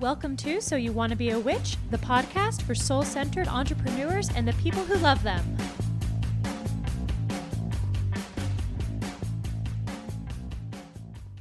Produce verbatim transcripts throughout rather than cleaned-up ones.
Welcome to So You Want to Be a Witch, the podcast for soul-centered entrepreneurs and the people who love them.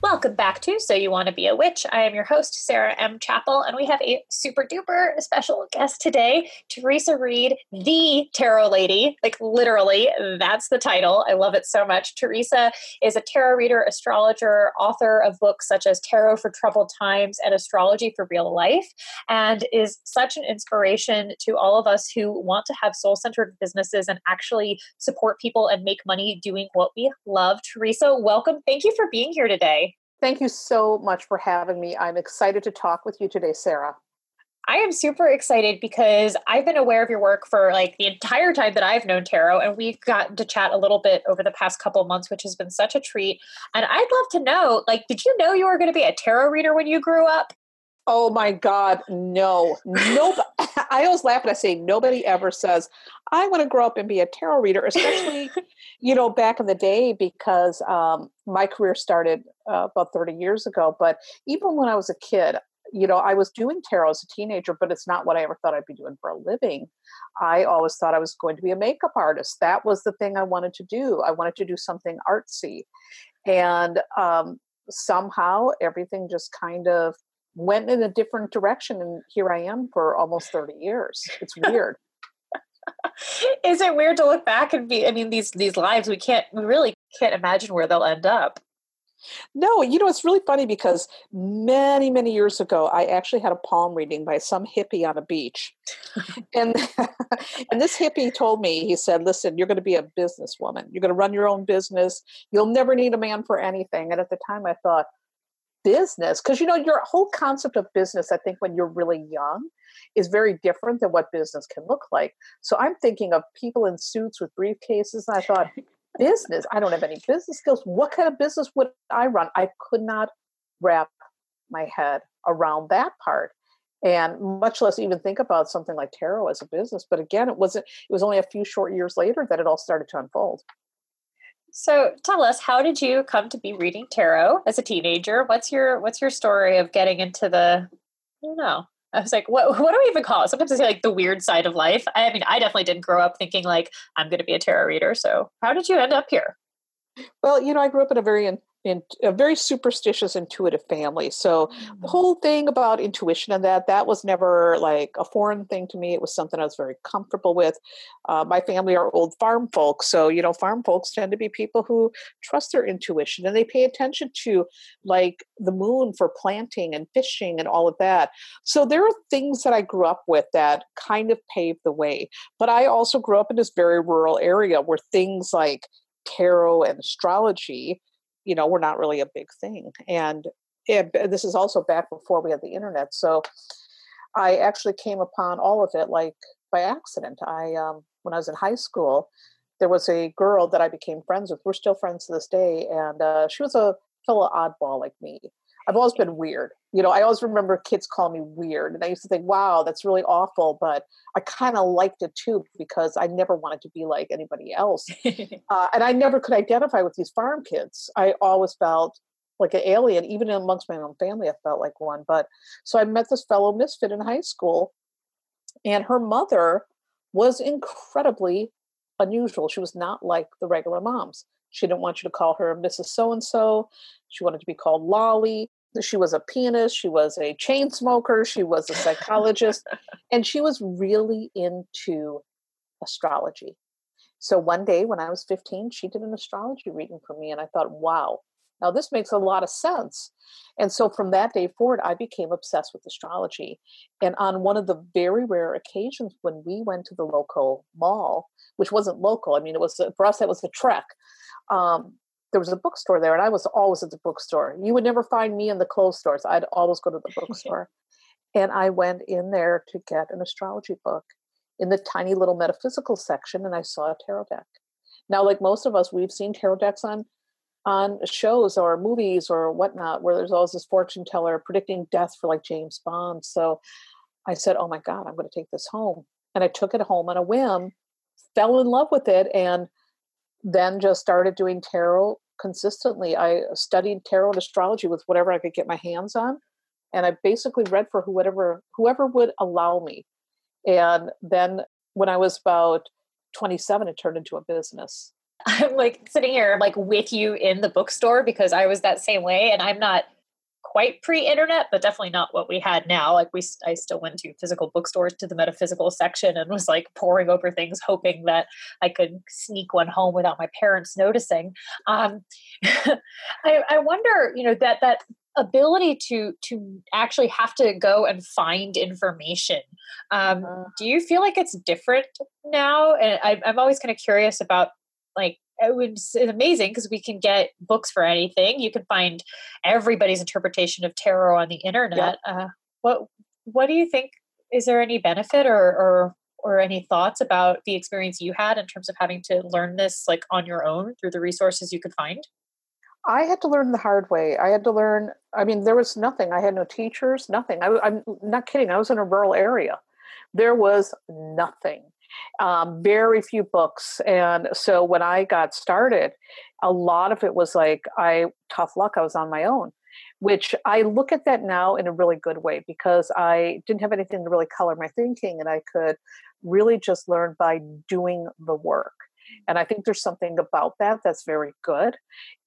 Welcome back to So You Want to Be a Witch. I am your host, Sarah M. Chapel, and we have a super duper special guest today, Theresa Reed, the Tarot Lady. Like literally, that's the title. I love it so much. Theresa is a tarot reader, astrologer, author of books such as Tarot for Troubled Times and Astrology for Real Life, and is such an inspiration to all of us who want to have soul-centered businesses and actually support people and make money doing what we love. Theresa, welcome. Thank you for being here today. Thank you so much for having me. I'm excited to talk with you today, Sarah. I am super excited because I've been aware of your work for like the entire time that I've known tarot, and we've gotten to chat a little bit over the past couple of months, which has been such a treat. And I'd love to know, like, did you know you were going to be a tarot reader when you grew up? Oh my God, no. Nope. I always laugh and I say, nobody ever says, I want to grow up and be a tarot reader, especially, you know, back in the day, because um, my career started uh, about thirty years ago. But even when I was a kid, you know, I was doing tarot as a teenager, but it's not what I ever thought I'd be doing for a living. I always thought I was going to be a makeup artist. That was the thing I wanted to do. I wanted to do something artsy. And um, somehow everything just kind of went in a different direction, and here I am for almost thirty years. It's weird. Is it weird to look back and be, I mean, these, these lives, we can't, we really can't imagine where they'll end up. No, you know, it's really funny because many, many years ago, I actually had a palm reading by some hippie on a beach. and and this hippie told me, he said, listen, you're going to be a businesswoman. You're going to run your own business. You'll never need a man for anything. And at the time I thought, business, because you know, your whole concept of business, I think, when you're really young, is very different than what business can look like. So I'm thinking of people in suits with briefcases, and I thought, business, I don't have any business skills. What kind of business would I run? I could not wrap my head around that part, and much less even think about something like tarot as a business. But again, it wasn't, it was only a few short years later that it all started to unfold. So tell us, how did you come to be reading tarot as a teenager? What's your what's your story of getting into the, I don't know. I was like, what what do we even call it? Sometimes I say like the weird side of life. I mean, I definitely didn't grow up thinking like, I'm going to be a tarot reader. So how did you end up here? Well, you know, I grew up in a very in, in, a very superstitious, intuitive family. So mm-hmm. the whole thing about intuition and that, that was never like a foreign thing to me. It was something I was very comfortable with. Uh, my family are old farm folks. So, you know, farm folks tend to be people who trust their intuition, and they pay attention to like the moon for planting and fishing and all of that. So there are things that I grew up with that kind of paved the way. But I also grew up in this very rural area where things like tarot and astrology, you know, were not really a big thing. And it, this is also back before we had the internet. So I actually came upon all of it like by accident. I, um, when I was in high school, there was a girl that I became friends with. We're still friends to this day. And uh, she was a fellow oddball like me. I've always been weird. You know, I always remember kids call me weird. And I used to think, wow, that's really awful. But I kind of liked it too, because I never wanted to be like anybody else. uh, and I never could identify with these farm kids. I always felt like an alien, even amongst my own family, I felt like one. But so I met this fellow misfit in high school, and her mother was incredibly unusual. She was not like the regular moms. She didn't want you to call her Missus So-and-so. She wanted to be called Lolly. She was a pianist. She was a chain smoker. She was a psychologist. And she was really into astrology. So one day when I was fifteen, she did an astrology reading for me. And I thought, wow, now this makes a lot of sense. And so from that day forward, I became obsessed with astrology. And on one of the very rare occasions when we went to the local mall, which wasn't local, I mean, it was for us, that was the trek. Um, there was a bookstore there, and I was always at the bookstore. You would never find me in the clothes stores. I'd always go to the bookstore. And I went in there to get an astrology book in the tiny little metaphysical section, and I saw a tarot deck. Now, like most of us, we've seen tarot decks on on shows or movies or whatnot, where there's always this fortune teller predicting death for like James Bond. So I said, oh my God, I'm going to take this home. And I took it home on a whim, fell in love with it, and then just started doing tarot consistently. I studied tarot and astrology with whatever I could get my hands on. And I basically read for whoever, whoever would allow me. And then when I was about twenty-seven, it turned into a business. I'm like sitting here like with you in the bookstore because I was that same way. And I'm not quite pre-internet, but definitely not what we had now. Like we, I still went to physical bookstores to the metaphysical section and was like poring over things, hoping that I could sneak one home without my parents noticing. Um, I, I wonder, you know, that, that, ability to to actually have to go and find information. Um, uh-huh. Do you feel like it's different now? And I, I'm always kind of curious about, like, it was, it's amazing because we can get books for anything. You can find everybody's interpretation of tarot on the internet. Yeah. Uh, what what do you think? Is there any benefit or, or or any thoughts about the experience you had in terms of having to learn this like on your own through the resources you could find? I had to learn the hard way. I had to learn, I mean, there was nothing. I had no teachers, nothing. I, I'm not kidding. I was in a rural area. There was nothing, um, very few books. And so when I got started, a lot of it was like, I tough luck, I was on my own, which I look at that now in a really good way because I didn't have anything to really color my thinking and I could really just learn by doing the work. And I think there's something about that that's very good.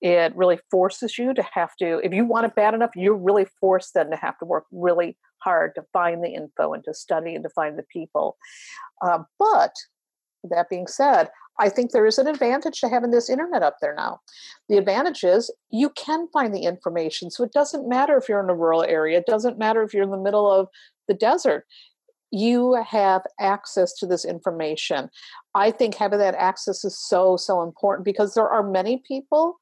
It really forces you to have to, if you want it bad enough, you're really forced then to have to work really hard to find the info and to study and to find the people. Uh, but that being said, I think there is an advantage to having this internet up there now. The advantage is you can find the information. So it doesn't matter if you're in a rural area. It doesn't matter if you're in the middle of the desert. You have access to this information. I think having that access is so, so important because there are many people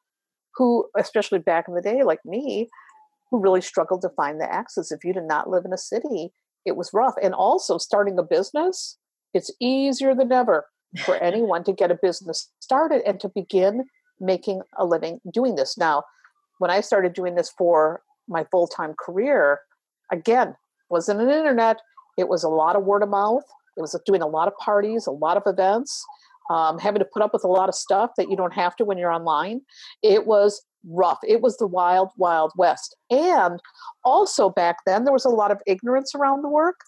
who, especially back in the day, like me, who really struggled to find the access. If you did not live in a city, it was rough. And also starting a business, it's easier than ever for anyone to get a business started and to begin making a living doing this. Now, when I started doing this for my full-time career, again, wasn't an internet. It was a lot of word of mouth. It was doing a lot of parties, a lot of events, um, having to put up with a lot of stuff that you don't have to when you're online. It was rough. It was the wild, wild west. And also back then, there was a lot of ignorance around the work.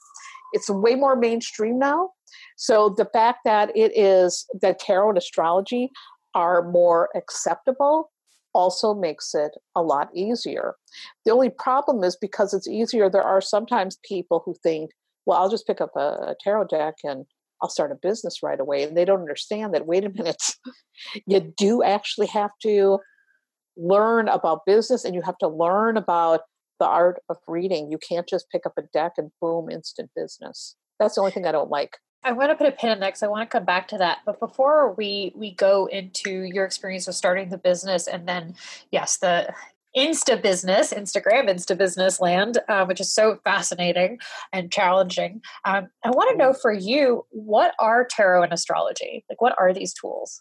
It's way more mainstream now. So the fact that it is that tarot and astrology are more acceptable also makes it a lot easier. The only problem is because it's easier, there are sometimes people who think, well, I'll just pick up a tarot deck and I'll start a business right away. And they don't understand that, wait a minute, you do actually have to learn about business and you have to learn about the art of reading. You can't just pick up a deck and boom, instant business. That's the only thing I don't like. I want to put a pin in that because I want to come back to that. But before we we go into your experience of starting the business and then, yes, the Insta business, Instagram Insta business land, uh, which is so fascinating and challenging. Um, I want to know for you, what are tarot and astrology? Like, what are these tools?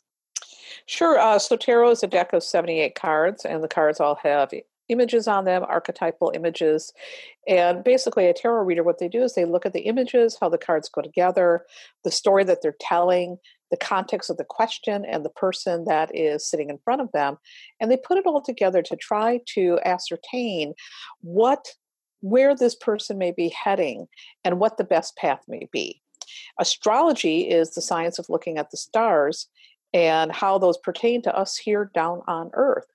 Sure. Uh, so tarot is a deck of seventy-eight cards, and the cards all have images on them, archetypal images. And basically a tarot reader, what they do is they look at the images, how the cards go together, the story that they're telling, the context of the question and the person that is sitting in front of them. And they put it all together to try to ascertain what, where this person may be heading and what the best path may be. Astrology is the science of looking at the stars and how those pertain to us here down on Earth.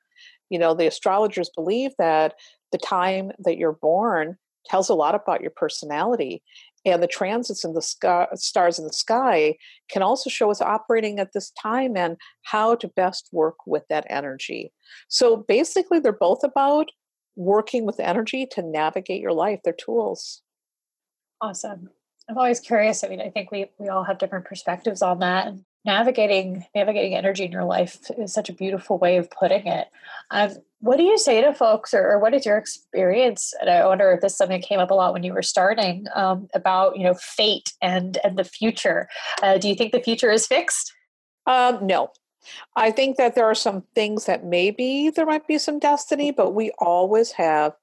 You know, the astrologers believe that the time that you're born tells a lot about your personality. And the transits and the sky, stars in the sky can also show us operating at this time and how to best work with that energy. So basically, they're both about working with energy to navigate your life. They're tools. Awesome. I'm always curious. I mean, I think we we all have different perspectives on that. Navigating navigating energy in your life is such a beautiful way of putting it. Um, what do you say to folks, or, or what is your experience? And I wonder if this is something that came up a lot when you were starting um, about you know fate and and the future. Uh, do you think the future is fixed? Um, no, I think that there are some things that maybe there might be some destiny, but we always have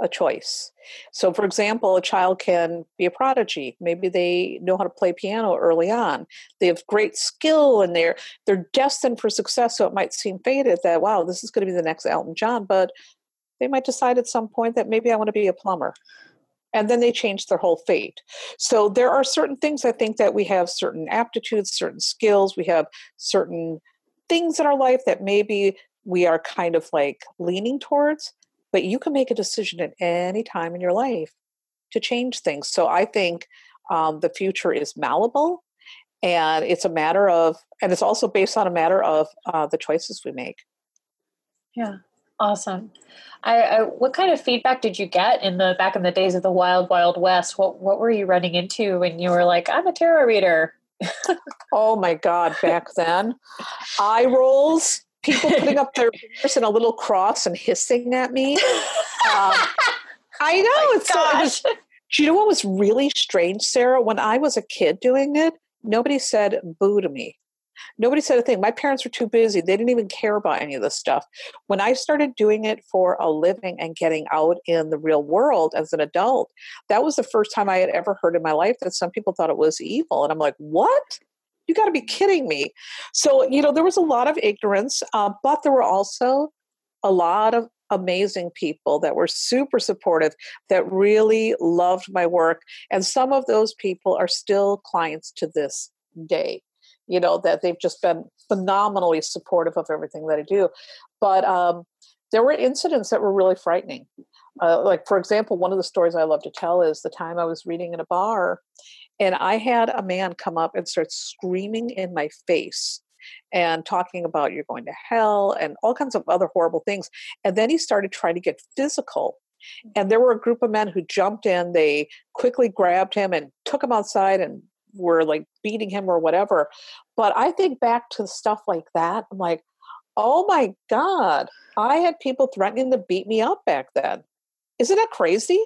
a choice. So for example, a child can be a prodigy. Maybe they know how to play piano early on. They have great skill and they're they're destined for success. So it might seem fated that, wow, this is going to be the next Elton John, but They might decide at some point that maybe I want to be a plumber. And then they change their whole fate. So there are certain things, I think, that we have certain aptitudes, certain skills. We have certain things in our life that maybe we are kind of like leaning towards. But you can make a decision at any time in your life to change things. So I think um, the future is malleable. And it's a matter of, and it's also based on a matter of uh, the choices we make. Yeah, awesome. I, I, what kind of feedback did you get in the back in the days of the wild, wild west? What what were you running into when you were like, I'm a tarot reader? Oh my God, back then. Eye rolls, people putting up their fingers in a little cross and hissing at me. Uh, I know. Oh it's so, it was, do you know what was really strange, Sarah? When I was a kid doing it, nobody said boo to me. Nobody said a thing. My parents were too busy. They didn't even care about any of this stuff. When I started doing it for a living and getting out in the real world as an adult, that was the first time I had ever heard in my life that some people thought it was evil. And I'm like, what? You got to be kidding me. So, you know, there was a lot of ignorance, uh, but there were also a lot of amazing people that were super supportive, that really loved my work. And some of those people are still clients to this day. You know, that they've just been phenomenally supportive of everything that I do. But um, there were incidents that were really frightening. Uh, like, for example, one of the stories I love to tell is the time I was reading in a bar and I had a man come up and start screaming in my face and talking about you're going to hell and all kinds of other horrible things. And then he started trying to get physical. And there were a group of men who jumped in. They quickly grabbed him and took him outside and were like beating him or whatever. But I think back to stuff like that. I'm like, oh my God, I had people threatening to beat me up back then. Isn't that crazy?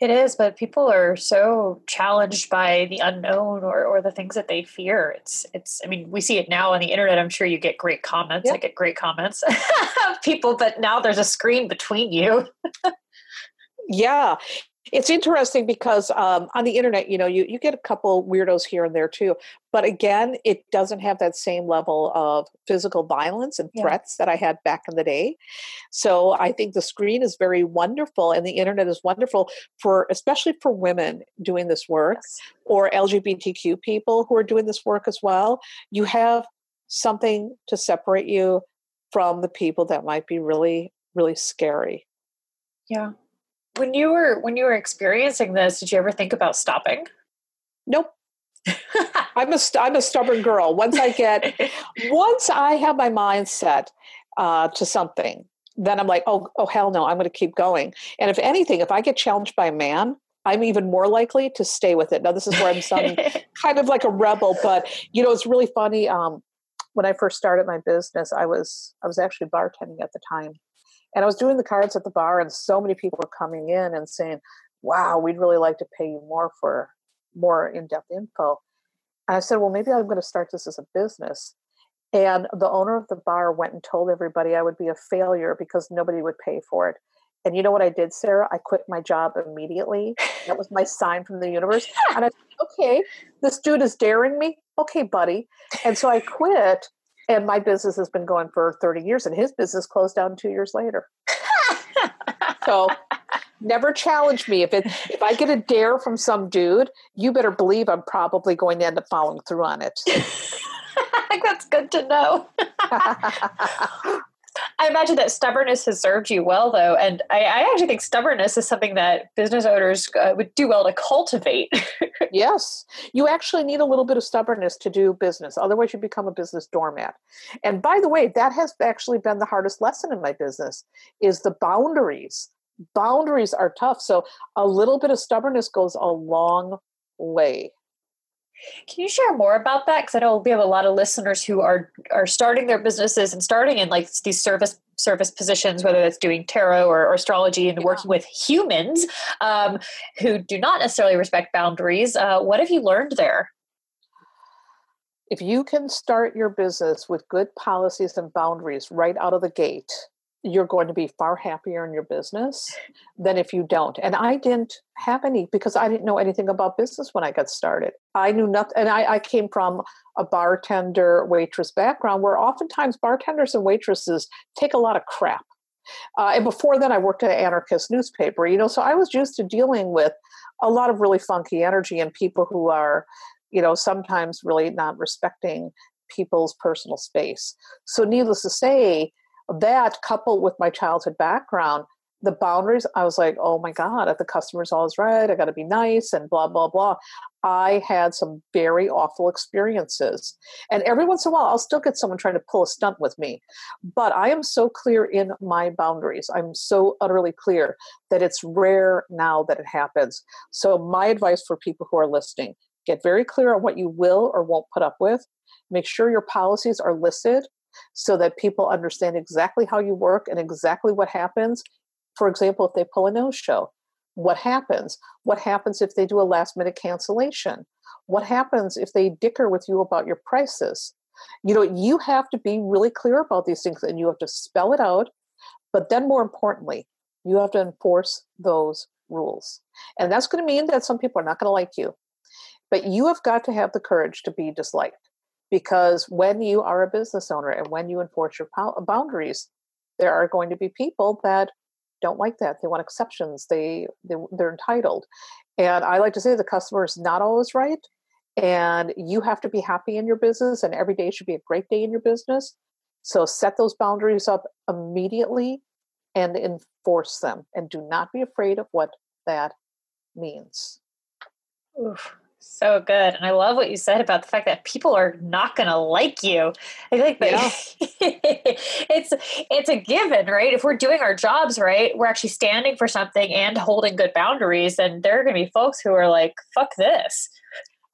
It is, but people are so challenged by the unknown or, or the things that they fear. It's, it's, I mean, we see it now on the internet. I'm sure you get great comments. Yep. I get great comments of people, but now there's a screen between you. Yeah. It's interesting because um, on the internet, you know, you, you get a couple weirdos here and there too. But again, it doesn't have that same level of physical violence and yeah. threats that I had back in the day. So I think the screen is very wonderful and the internet is wonderful for, especially for women doing this work yes. or L G B T Q people who are doing this work as well. You have something to separate you from the people that might be really, really scary. Yeah. When you were when you were experiencing this, did you ever think about stopping? Nope. I'm a I'm a stubborn girl. Once I get, once I have my mind set uh, to something, then I'm like, oh oh hell no, I'm going to keep going. And if anything, if I get challenged by a man, I'm even more likely to stay with it. Now this is where I'm some kind of like a rebel, but you know it's really funny. Um, when I first started my business, I was I was actually bartending at the time. And I was doing the cards at the bar and so many people were coming in and saying, wow, we'd really like to pay you more for more in-depth info. And I said, well, maybe I'm going to start this as a business. And the owner of the bar went and told everybody I would be a failure because nobody would pay for it. And you know what I did, Sarah? I quit my job immediately. That was my sign from the universe. And I said, okay, this dude is daring me. Okay, buddy. And so I quit. And my business has been going for thirty years, and his business closed down two years later. So never challenge me. If it, if I get a dare from some dude, you better believe I'm probably going to end up following through on it. I think that's good to know. I imagine that stubbornness has served you well, though. And I, I actually think stubbornness is something that business owners uh, would do well to cultivate. Yes. You actually need a little bit of stubbornness to do business. Otherwise, you become a business doormat. And by the way, that has actually been the hardest lesson in my business is the boundaries. Boundaries are tough. So a little bit of stubbornness goes a long way. Can you share more about that? Because I know we have a lot of listeners who are are starting their businesses and starting in like these service service positions, whether that's doing tarot or, or astrology and yeah. working with humans um, who do not necessarily respect boundaries. Uh, what have you learned there? If you can start your business with good policies and boundaries right out of the gate, you're going to be far happier in your business than if you don't. And I didn't have any because I didn't know anything about business when I got started. I knew nothing. And I, I came from a bartender waitress background where oftentimes bartenders and waitresses take a lot of crap. Uh, and before then, I worked at an anarchist newspaper, you know, so I was used to dealing with a lot of really funky energy and people who are, you know, sometimes really not respecting people's personal space. So needless to say, that coupled with my childhood background, the boundaries, I was like, oh my God, if the customer's always right, I got to be nice and blah, blah, blah. I had some very awful experiences. And every once in a while, I'll still get someone trying to pull a stunt with me. But I am so clear in my boundaries. I'm so utterly clear that it's rare now that it happens. So my advice for people who are listening, get very clear on what you will or won't put up with. Make sure your policies are listed so that people understand exactly how you work and exactly what happens. For example, if they pull a no-show, what happens? What happens if they do a last-minute cancellation? What happens if they dicker with you about your prices? You know, you have to be really clear about these things, and you have to spell it out. But then more importantly, you have to enforce those rules. And that's going to mean that some people are not going to like you. But you have got to have the courage to be disliked, because when you are a business owner and when you enforce your boundaries, there are going to be people that don't like that. They want exceptions. They, they, they're entitled. And I like to say the customer is not always right. And you have to be happy in your business, and every day should be a great day in your business. So set those boundaries up immediately and enforce them. And do not be afraid of what that means. Oof. So good. And I love what you said about the fact that people are not going to like you. I think that yeah. it's, it's a given, right? If we're doing our jobs right, we're actually standing for something and holding good boundaries. And there are going to be folks who are like, fuck this.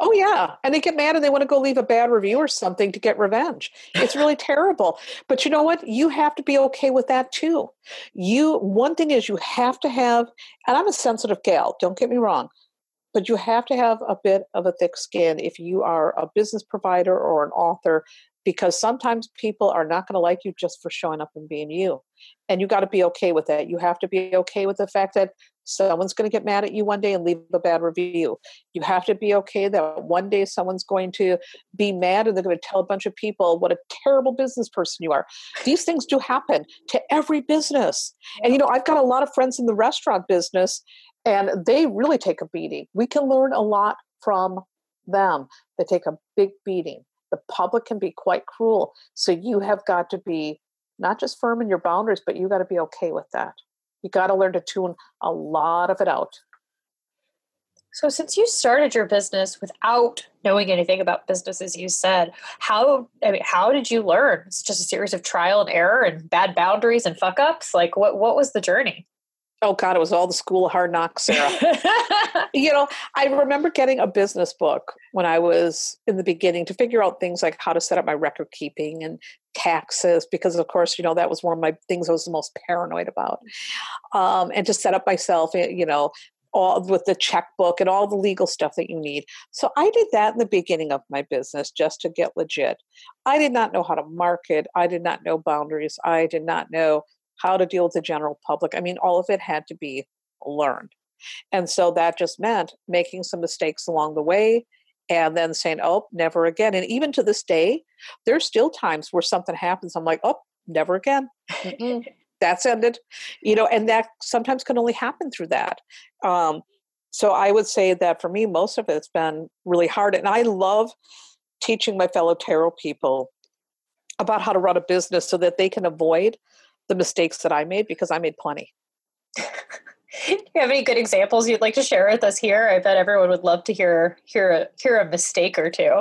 Oh, yeah. And they get mad and they want to go leave a bad review or something to get revenge. It's really terrible. But you know what? You have to be okay with that, too. You, one thing is you have to have, and I'm a sensitive gal, don't get me wrong, but you have to have a bit of a thick skin if you are a business provider or an author, because sometimes people are not going to like you just for showing up and being you. And you got to be okay with that. You have to be okay with the fact that someone's going to get mad at you one day and leave a bad review. You have to be okay that one day someone's going to be mad and they're going to tell a bunch of people what a terrible business person you are. These things do happen to every business. And, you know, I've got a lot of friends in the restaurant business, and they really take a beating. We can learn a lot from them. They take a big beating. The public can be quite cruel. So you have got to be not just firm in your boundaries, but you got to be okay with that. You got to learn to tune a lot of it out. So since you started your business without knowing anything about business, as you said, how I mean, how did you learn? It's just a series of trial and error and bad boundaries and fuck ups. Like what, what was the journey? Oh, God, it was all the school of hard knocks, Sarah. You know, I remember getting a business book when I was in the beginning to figure out things like how to set up my record keeping and taxes, because, of course, you know, that was one of my things I was the most paranoid about. Um, and to set up myself, you know, all with the checkbook and all the legal stuff that you need. So I did that in the beginning of my business just to get legit. I did not know how to market. I did not know boundaries. I did not know how to deal with the general public. I mean, all of it had to be learned. And so that just meant making some mistakes along the way and then saying, oh, never again. And even to this day, there's still times where something happens. I'm like, oh, never again. Mm-mm. That's ended. You know, and that sometimes can only happen through that. Um, so I would say that for me, most of it's been really hard. And I love teaching my fellow tarot people about how to run a business so that they can avoid the mistakes that I made, because I made plenty. Do you have any good examples you'd like to share with us here? I bet everyone would love to hear hear a, hear a mistake or two.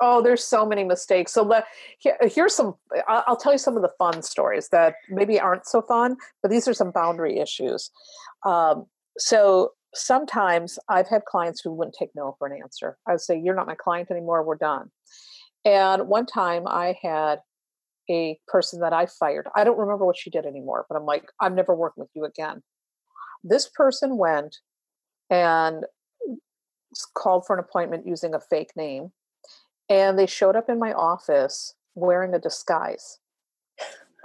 Oh, there's so many mistakes. So let, here, here's some, I'll tell you some of the fun stories that maybe aren't so fun, but these are some boundary issues. Um, so sometimes I've had clients who wouldn't take no for an answer. I would say, you're not my client anymore. We're done. And one time I had a person that I fired. I don't remember what she did anymore, but I'm like, I'm never working with you again. This person went and called for an appointment using a fake name. And they showed up in my office wearing a disguise.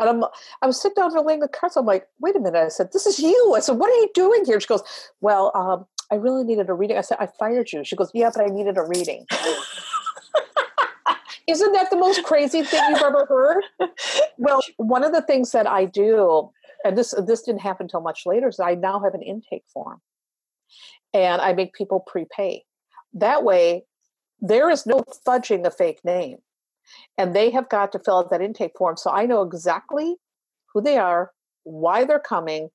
And I'm, I was sitting down relaying the cards. I'm like, wait a minute. I said, this is you. I said, what are you doing here? She goes, well, um, I really needed a reading. I said, I fired you. She goes, yeah, but I needed a reading. Isn't that the most crazy thing you've ever heard? Well, one of the things that I do and this this didn't happen until much later, so I now have an intake form. And I make people prepay. That way, there is no fudging a fake name. And they have got to fill out that intake form. So I know exactly who they are, why they're coming,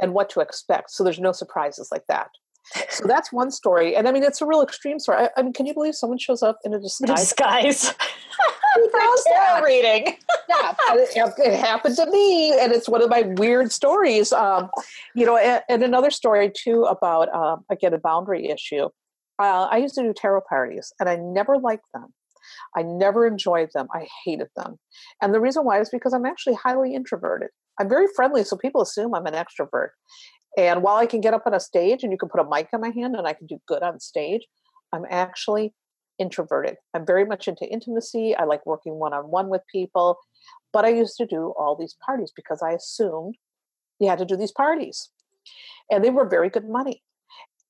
and what to expect. So there's no surprises like that. So that's one story. And I mean, it's a real extreme story. I, I mean, can you believe someone shows up in a disguise? Disguise. Who does that? Reading. Yeah, it, it happened to me. And it's one of my weird stories. Um, you know, and, and another story too about, um, again, a boundary issue. Uh, I used to do tarot parties and I never liked them. I never enjoyed them. I hated them. And the reason why is because I'm actually highly introverted. I'm very friendly, so people assume I'm an extrovert. And while I can get up on a stage and you can put a mic in my hand and I can do good on stage, I'm actually introverted. I'm very much into intimacy. I like working one-on-one with people. But I used to do all these parties because I assumed you had to do these parties. And they were very good money.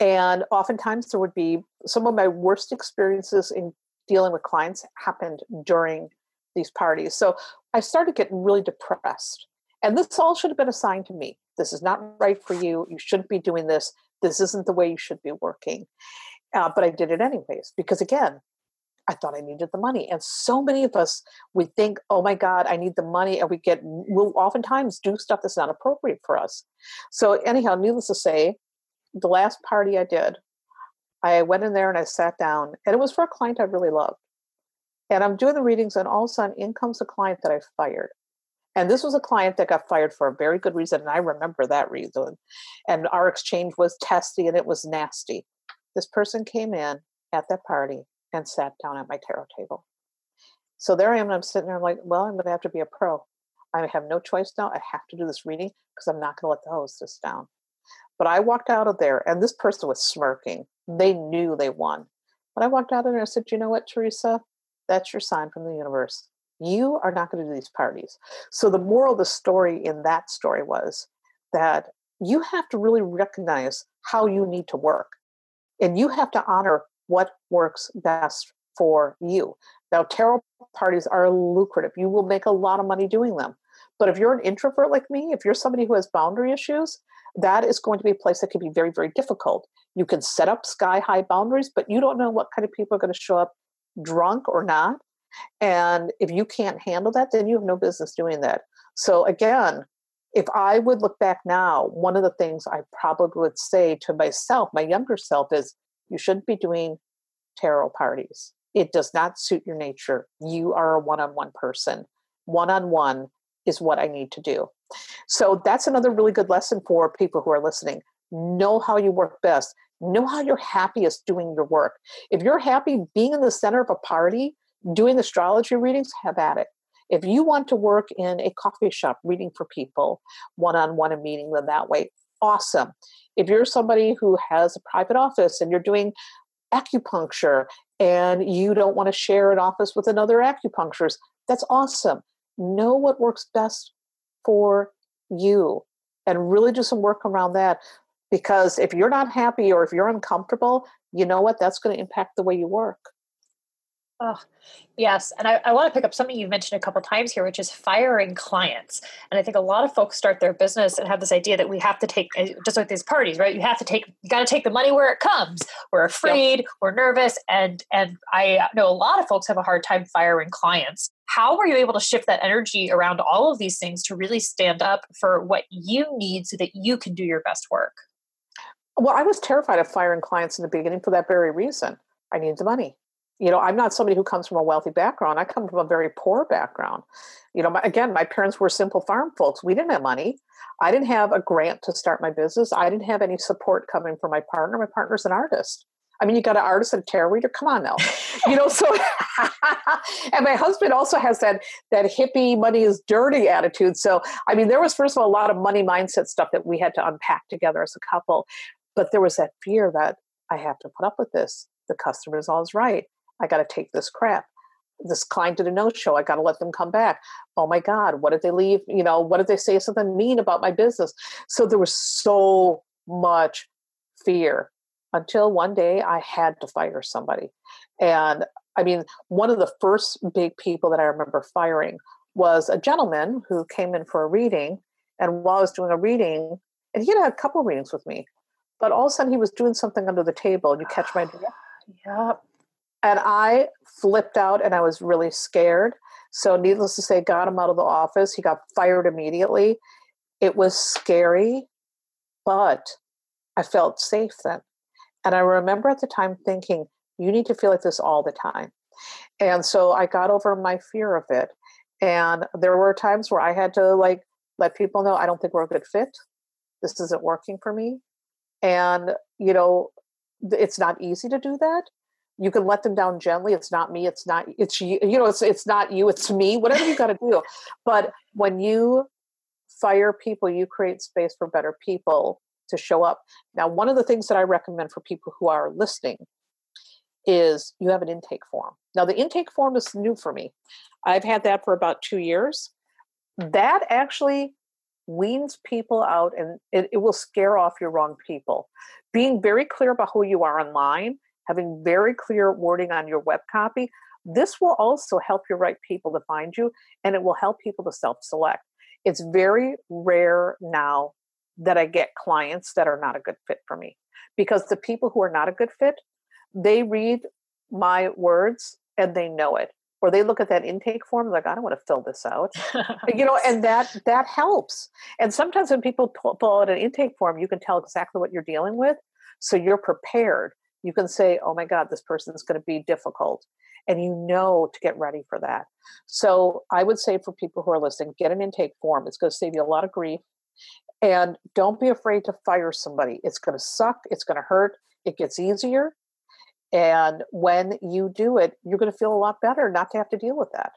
And oftentimes there would be some of my worst experiences in dealing with clients happened during these parties. So I started getting really depressed. And this all should have been a sign to me. This is not right for you. You shouldn't be doing this. This isn't the way you should be working. Uh, but I did it anyways, because again, I thought I needed the money. And so many of us, we think, oh my God, I need the money. And we get, we'll oftentimes do stuff that's not appropriate for us. So anyhow, needless to say, the last party I did, I went in there and I sat down, and it was for a client I really loved. And I'm doing the readings, and all of a sudden in comes a client that I fired. And this was a client that got fired for a very good reason. And I remember that reason. And our exchange was testy and it was nasty. This person came in at that party and sat down at my tarot table. So there I am. And I'm sitting there. I'm like, well, I'm going to have to be a pro. I have no choice now. I have to do this reading because I'm not going to let the hostess down. But I walked out of there and this person was smirking. They knew they won. But I walked out of there and I said, you know what, Theresa, that's your sign from the universe. You are not going to do these parties. So the moral of the story in that story was that you have to really recognize how you need to work. And you have to honor what works best for you. Now, tarot parties are lucrative. You will make a lot of money doing them. But if you're an introvert like me, if you're somebody who has boundary issues, that is going to be a place that can be very, very difficult. You can set up sky-high boundaries, but you don't know what kind of people are going to show up drunk or not. And if you can't handle that, then you have no business doing that. So again, if I would look back now, one of the things I probably would say to myself, my younger self, is you shouldn't be doing tarot parties. It does not suit your nature. You are a one-on-one person. One-on-one is what I need to do. So that's another really good lesson for people who are listening. Know how you work best. Know how you're happiest doing your work. If you're happy being in the center of a party, doing astrology readings, have at it. If you want to work in a coffee shop reading for people, one-on-one and meeting them that way, awesome. If you're somebody who has a private office and you're doing acupuncture and you don't want to share an office with another acupuncturist, that's awesome. Know what works best for you and really do some work around that. Because if you're not happy or if you're uncomfortable, you know what? That's going to impact the way you work. Oh, yes. And I, I want to pick up something you've mentioned a couple of times here, which is firing clients. And I think a lot of folks start their business and have this idea that we have to take, just like these parties, right? You have to take, you got to take the money where it comes. We're afraid, yep. We're nervous. And, and I know a lot of folks have a hard time firing clients. How were you able to shift that energy around all of these things to really stand up for what you need so that you can do your best work? Well, I was terrified of firing clients in the beginning for that very reason. I needed the money. You know, I'm not somebody who comes from a wealthy background. I come from a very poor background. You know, my, again, my parents were simple farm folks. We didn't have money. I didn't have a grant to start my business. I didn't have any support coming from my partner. My partner's an artist. I mean, you got an artist and a tarot reader? Come on now. You know, so, and my husband also has that, that hippie money is dirty attitude. So, I mean, there was, first of all, a lot of money mindset stuff that we had to unpack together as a couple. But there was that fear that I have to put up with this. The customer is always right. I got to take this crap. This client did a no-show. I got to let them come back. Oh my God, what if they leave? You know, what if they say something mean about my business? So there was so much fear until one day I had to fire somebody. And I mean, one of the first big people that I remember firing was a gentleman who came in for a reading. And while I was doing a reading, and he had had a couple of readings with me, but all of a sudden he was doing something under the table, and you catch my drift. Yeah. And I flipped out, and I was really scared. So needless to say, got him out of the office. He got fired immediately. It was scary, but I felt safe then. And I remember at the time thinking, you need to feel like this all the time. And so I got over my fear of it. And there were times where I had to like let people know, I don't think we're a good fit. This isn't working for me. And, you know, it's not easy to do that. You can let them down gently. It's not me. It's not, it's you, you know, it's, it's not you, it's me, whatever you got to do. But when you fire people, you create space for better people to show up. Now, one of the things that I recommend for people who are listening is you have an intake form. Now, the intake form is new for me. I've had that for about two years. That actually weans people out, and it, it will scare off your wrong people. Being very clear about who you are online, having very clear wording on your web copy, this will also help your right people to find you, and it will help people to self-select. It's very rare now that I get clients that are not a good fit for me, because the people who are not a good fit, they read my words and they know it, or they look at that intake form like, I don't want to fill this out, you know, and that, that helps. And sometimes when people pull out an intake form, you can tell exactly what you're dealing with. So you're prepared. You can say, oh my God, this person is going to be difficult. And you know to get ready for that. So I would say for people who are listening, get an intake form. It's going to save you a lot of grief. And don't be afraid to fire somebody. It's going to suck. It's going to hurt. It gets easier. And when you do it, you're going to feel a lot better not to have to deal with that.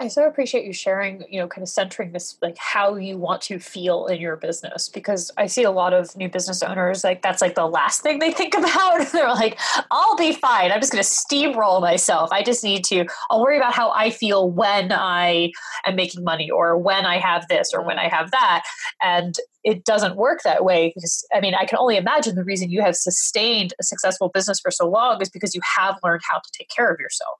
I so appreciate you sharing, you know, kind of centering this, like how you want to feel in your business, because I see a lot of new business owners, like that's like the last thing they think about. They're like, I'll be fine. I'm just going to steamroll myself. I just need to, I'll worry about how I feel when I am making money, or when I have this, or when I have that. And it doesn't work that way, because I mean, I can only imagine the reason you have sustained a successful business for so long is because you have learned how to take care of yourself.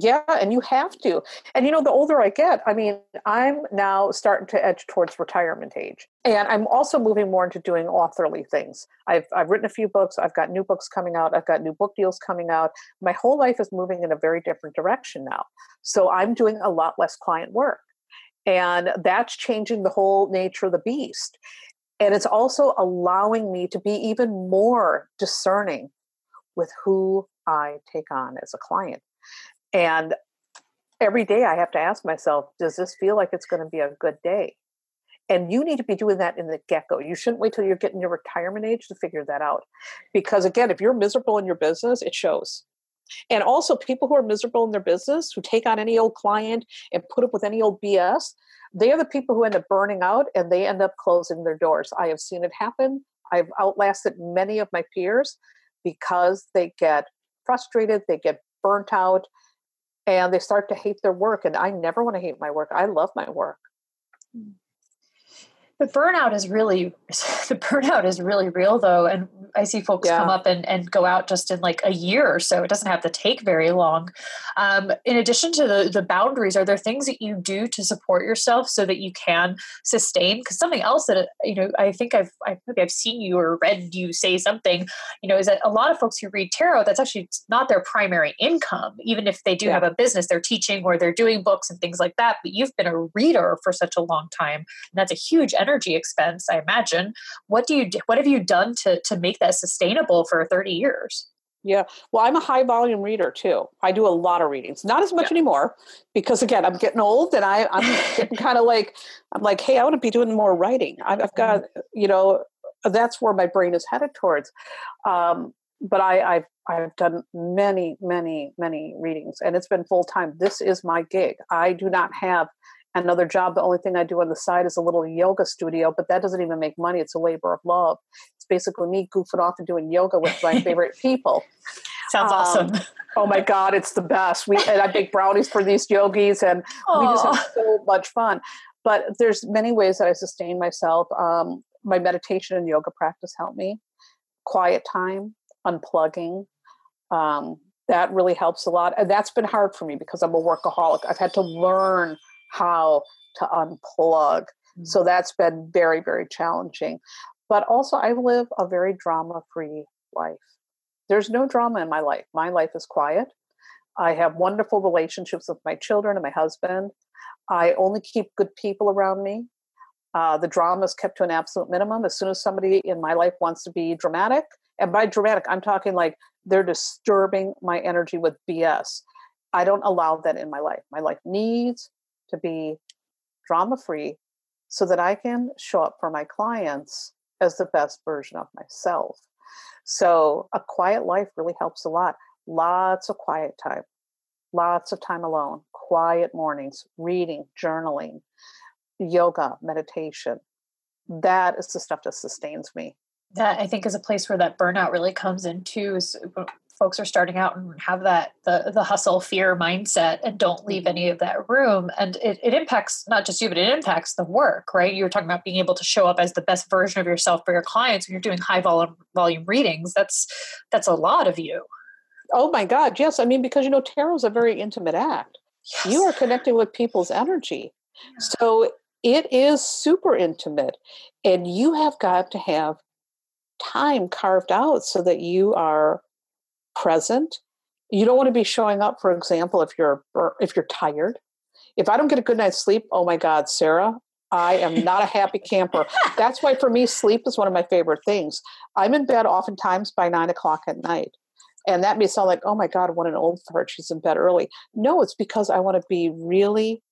Yeah, and you have to. And, you know, the older I get, I mean, I'm now starting to edge towards retirement age. And I'm also moving more into doing authorly things. I've I've written a few books. I've got new books coming out. I've got new book deals coming out. My whole life is moving in a very different direction now. So I'm doing a lot less client work. And that's changing the whole nature of the beast. And it's also allowing me to be even more discerning with who I take on as a client. And every day I have to ask myself, does this feel like it's going to be a good day? And you need to be doing that in the get-go. You shouldn't wait till you're getting your retirement age to figure that out. Because again, if you're miserable in your business, it shows. And also people who are miserable in their business, who take on any old client and put up with any old B S, they are the people who end up burning out, and they end up closing their doors. I have seen it happen. I've outlasted many of my peers because they get frustrated, they get burnt out, and they start to hate their work. And I never want to hate my work. I love my work. The burnout is really, the burnout is really real though. And I see folks yeah. come up and, and go out just in like a year or so. It doesn't have to take very long. Um, in addition to the, the boundaries, are there things that you do to support yourself so that you can sustain? Because something else that, you know, I think I've, I, maybe I've seen you or read you say something, you know, is that a lot of folks who read tarot, that's actually not their primary income. Even if they do yeah. have a business, they're teaching or they're doing books and things like that. But you've been a reader for such a long time. And that's a huge energy. energy expense, I imagine. What do you, what have you done to, to make that sustainable for thirty years? Yeah. Well, I'm a high volume reader too. I do a lot of readings, not as much yeah. anymore, because again, I'm getting old and I, I'm getting kind of like, I'm like, hey, I want to be doing more writing. I've, I've got, you know, that's where my brain is headed towards. Um, but I, I've, I've done many, many, many readings, and it's been full time. This is my gig. I do not have another job. The only thing I do on the side is a little yoga studio, but that doesn't even make money. It's a labor of love. It's basically me goofing off and doing yoga with my favorite people. Sounds um, awesome. Oh my God, it's the best. We and I bake brownies for these yogis, and aww, we just have so much fun. But there's many ways that I sustain myself. Um, my meditation and yoga practice help me. Quiet time, unplugging. Um, that really helps a lot. And that's been hard for me because I'm a workaholic. I've had to learn how to unplug. Mm-hmm. So that's been very, very challenging. But also I live a very drama-free life. There's no drama in my life. My life is quiet. I have wonderful relationships with my children and my husband. I only keep good people around me. Uh, the drama is kept to an absolute minimum. As soon as somebody in my life wants to be dramatic, and by dramatic, I'm talking like they're disturbing my energy with B S. I don't allow that in my life. My life needs to be drama-free so that I can show up for my clients as the best version of myself. So a quiet life really helps a lot. Lots of quiet time, lots of time alone, quiet mornings, reading, journaling, yoga, meditation. That is the stuff that sustains me. That I think is a place where that burnout really comes in too, is when folks are starting out and have that, the, the hustle fear mindset and don't leave any of that room. And it, it impacts not just you, but it impacts the work, right? You were talking about being able to show up as the best version of yourself for your clients when you're doing high volume, volume readings. That's, that's a lot of you. Oh my God. Yes. I mean, because, you know, tarot is a very intimate act. Yes. You are connecting with people's energy. Yeah. So it is super intimate, and you have got to have time carved out so that you are present. You don't want to be showing up, for example, if you're, if you're tired. If I don't get a good night's sleep, oh my God, Sarah, I am not a happy camper. That's why for me, sleep is one of my favorite things. I'm in bed oftentimes by nine o'clock at night. And that may sound like, oh my God, what an old fart, she's in bed early. No, it's because I want to be really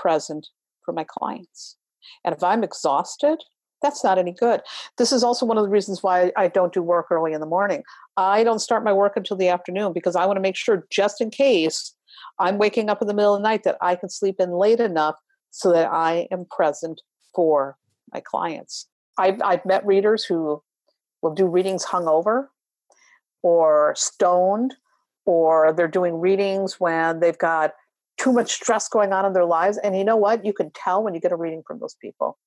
present for my clients. And if I'm exhausted, that's not any good. This is also one of the reasons why I don't do work early in the morning. I don't start my work until the afternoon because I want to make sure, just in case I'm waking up in the middle of the night, that I can sleep in late enough so that I am present for my clients. I've, I've met readers who will do readings hungover, or stoned, or they're doing readings when they've got too much stress going on in their lives. And you know what? You can tell when you get a reading from those people.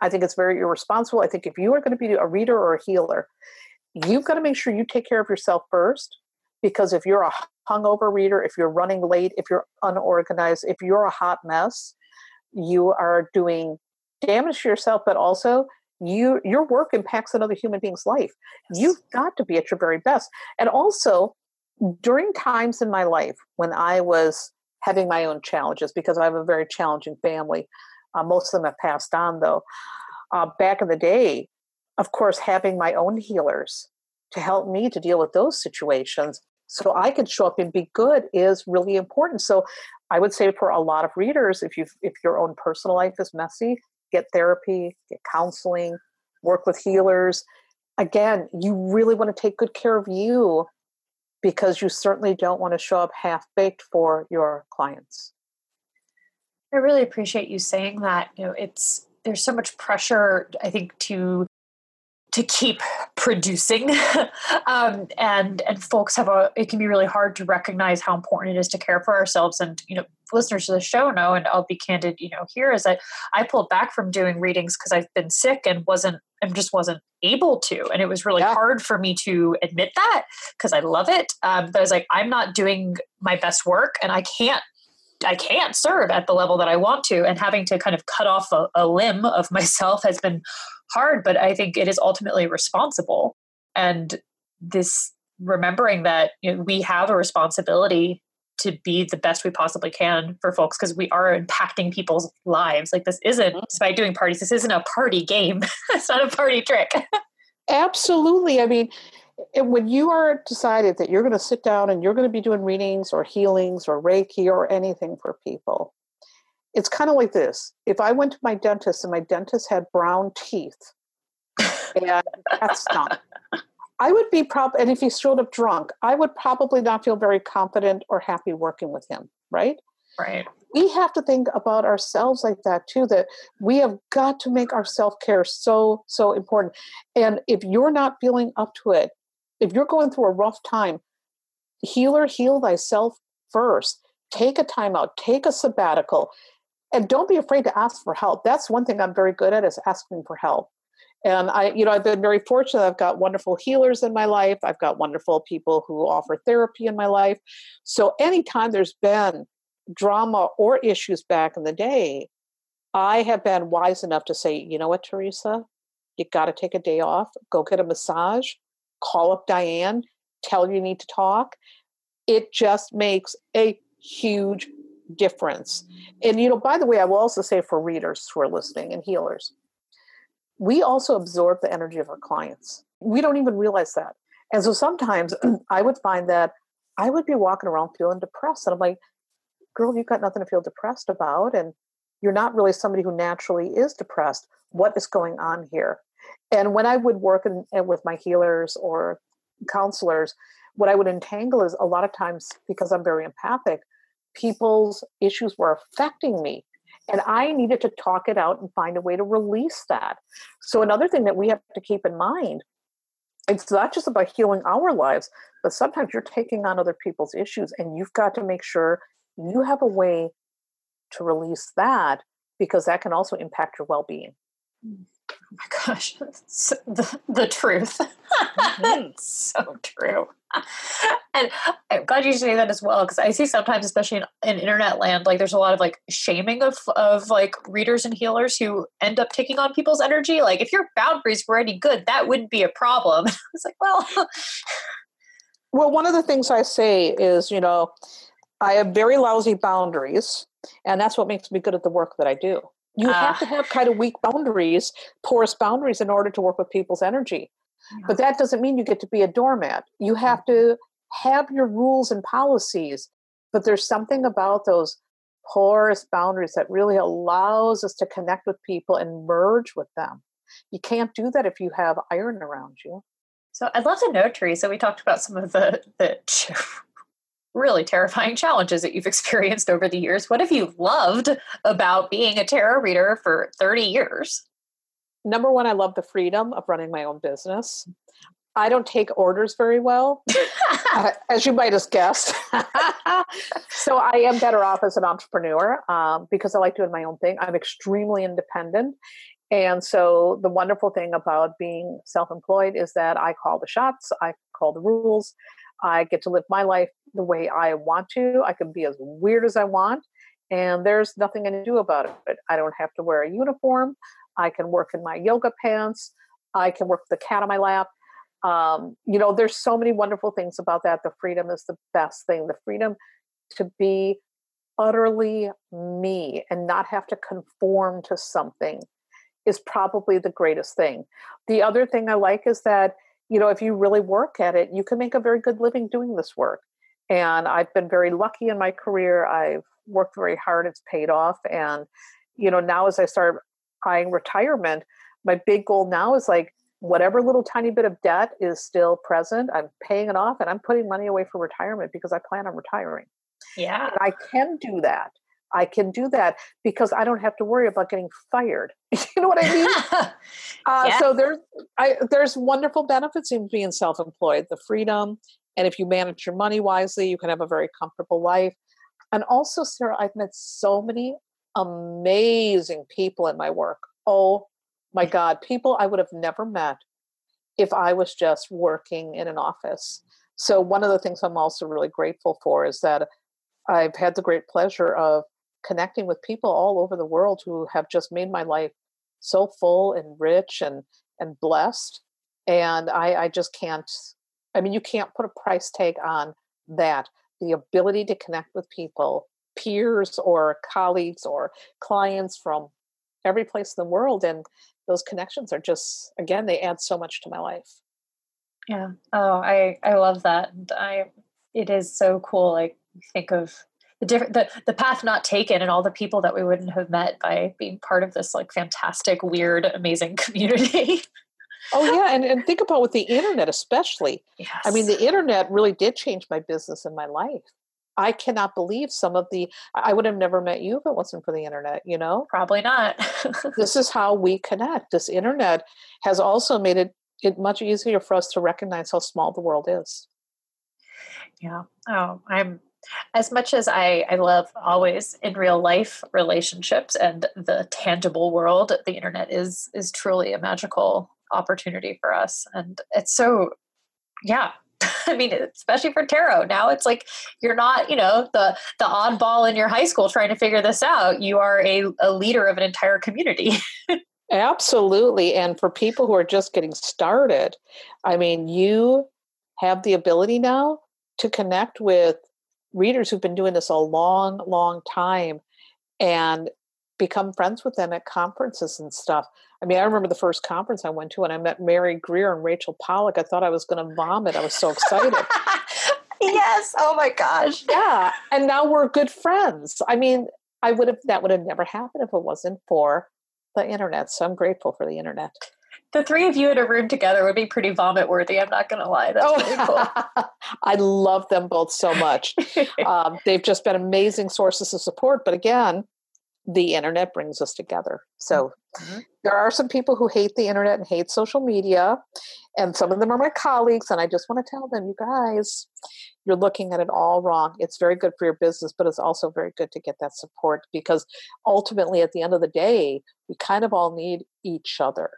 I think it's very irresponsible. I think if you are going to be a reader or a healer, you've got to make sure you take care of yourself first, because if you're a hungover reader, if you're running late, if you're unorganized, if you're a hot mess, you are doing damage to yourself, but also You, your work impacts another human being's life. Yes. You've got to be at your very best. And also, during times in my life when I was having my own challenges, because I have a very challenging family, uh, most of them have passed on though, uh, back in the day, of course, having my own healers to help me to deal with those situations so I could show up and be good is really important. So I would say for a lot of readers, if you if your own personal life is messy, get therapy, get counseling, work with healers. Again, you really want to take good care of you, because you certainly don't want to show up half-baked for your clients. I really appreciate you saying that. You know, it's there's so much pressure, I think, to to keep producing. um, and, and folks have a, it can be really hard to recognize how important it is to care for ourselves. And, you know, listeners to the show know, and I'll be candid, you know, here is that I pulled back from doing readings because I've been sick and wasn't, and just wasn't able to. And it was really yeah. hard for me to admit that, because I love it. Um, but I was like, I'm not doing my best work, and I can't, I can't serve at the level that I want to, and having to kind of cut off a, a limb of myself has been hard, but I think it is ultimately responsible. And this remembering that, you know, we have a responsibility to be the best we possibly can for folks, because we are impacting people's lives. Like, this isn't, despite doing parties, this isn't a party game. It's not a party trick. Absolutely. I mean, when you are decided that you're going to sit down and you're going to be doing readings or healings or Reiki or anything for people, it's kind of like this. If I went to my dentist and my dentist had brown teeth, and that's not, I would be probably, and if he showed up drunk, I would probably not feel very confident or happy working with him, right? Right. We have to think about ourselves like that too, that we have got to make our self-care so, so important. And if you're not feeling up to it, if you're going through a rough time, healer, heal thyself first. Take a time out, take a sabbatical, and don't be afraid to ask for help. That's one thing I'm very good at, is asking for help. And I, you know, I've been very fortunate. I've got wonderful healers in my life. I've got wonderful people who offer therapy in my life. So anytime there's been drama or issues back in the day, I have been wise enough to say, you know what, Theresa, you got to take a day off, go get a massage, call up Diane, tell her you need to talk. It just makes a huge difference. And, you know, by the way, I will also say for readers who are listening and healers, we also absorb the energy of our clients. We don't even realize that. And so sometimes I would find that I would be walking around feeling depressed. And I'm like, girl, you've got nothing to feel depressed about. And you're not really somebody who naturally is depressed. What is going on here? And when I would work in, in with my healers or counselors, what I would entangle is a lot of times, because I'm very empathic, people's issues were affecting me. And I needed to talk it out and find a way to release that. So another thing that we have to keep in mind, it's not just about healing our lives, but sometimes you're taking on other people's issues and you've got to make sure you have a way to release that, because that can also impact your well-being. Oh my gosh, so the, the truth. Mm-hmm. So true. And I'm glad you say that as well, because I see sometimes, especially in, in internet land, like there's a lot of like shaming of of like readers and healers who end up taking on people's energy. Like, if your boundaries were any good, that wouldn't be a problem. It's like, well. Well, one of the things I say is, you know, I have very lousy boundaries, and that's what makes me good at the work that I do. You uh, have to have kind of weak boundaries, porous boundaries, in order to work with people's energy. But that doesn't mean you get to be a doormat. You have to have your rules and policies, but there's something about those porous boundaries that really allows us to connect with people and merge with them. You can't do that if you have iron around you. So I'd love to know, Theresa, we talked about some of the, the really terrifying challenges that you've experienced over the years. What have you loved about being a tarot reader for thirty years? Number one, I love the freedom of running my own business. I don't take orders very well, uh, as you might have guessed. So I am better off as an entrepreneur um, because I like doing my own thing. I'm extremely independent. And so the wonderful thing about being self-employed is that I call the shots, I call the rules. I get to live my life the way I want to. I can be as weird as I want, and there's nothing I can do about it. I don't have to wear a uniform. I can work in my yoga pants. I can work with the cat on my lap. Um, you know, there's so many wonderful things about that. The freedom is the best thing. The freedom to be utterly me and not have to conform to something is probably the greatest thing. The other thing I like is that, you know, if you really work at it, you can make a very good living doing this work. And I've been very lucky in my career. I've worked very hard. It's paid off. And, you know, now as I start eyeing retirement, my big goal now is like whatever little tiny bit of debt is still present, I'm paying it off and I'm putting money away for retirement because I plan on retiring. Yeah. And I can do that. I can do that because I don't have to worry about getting fired. You know what I mean? uh, yeah. So there's, I, there's wonderful benefits in being self-employed, the freedom. And if you manage your money wisely, you can have a very comfortable life. And also, Sarah, I've met so many amazing people in my work. Oh my God, people I would have never met if I was just working in an office. So one of the things I'm also really grateful for is that I've had the great pleasure of connecting with people all over the world who have just made my life so full and rich and, and blessed. And I, I just can't, I mean, you can't put a price tag on that. The ability to connect with people, peers or colleagues or clients from every place in the world. And those connections are just, again, they add so much to my life. Yeah. Oh, I, I love that. And I, it is so cool. Like, think of the different, the, the path not taken and all the people that we wouldn't have met by being part of this like fantastic, weird, amazing community. Oh yeah. And, and think about with the internet, especially. Yes. I mean, the internet really did change my business and my life. I cannot believe some of the, I would have never met you if it wasn't for the internet, you know? Probably not. This is how we connect. This internet has also made it, it much easier for us to recognize how small the world is. Yeah. Oh, I'm, as much as I, I love always in real life relationships and the tangible world, the internet is, is truly a magical opportunity for us. And it's so, yeah. I mean, especially for tarot. Now it's like, you're not, you know, the, the oddball in your high school trying to figure this out. You are a, a leader of an entire community. Absolutely. And for people who are just getting started, I mean, you have the ability now to connect with readers who've been doing this a long, long time and become friends with them at conferences and stuff. I mean, I remember the first conference I went to and I met Mary Greer and Rachel Pollack. I thought I was going to vomit. I was so excited. Yes. Oh my gosh. Yeah. And now we're good friends. I mean, I would have, that would have never happened if it wasn't for the internet. So I'm grateful for the internet. The three of you in a room together would be pretty vomit worthy. I'm not going to lie. That's oh. pretty cool. I love them both so much. um, they've just been amazing sources of support. But again, the internet brings us together. So mm-hmm. there are some people who hate the internet and hate social media. And some of them are my colleagues. And I just want to tell them, you guys, you're looking at it all wrong. It's very good for your business, but it's also very good to get that support, because ultimately at the end of the day, we kind of all need each other.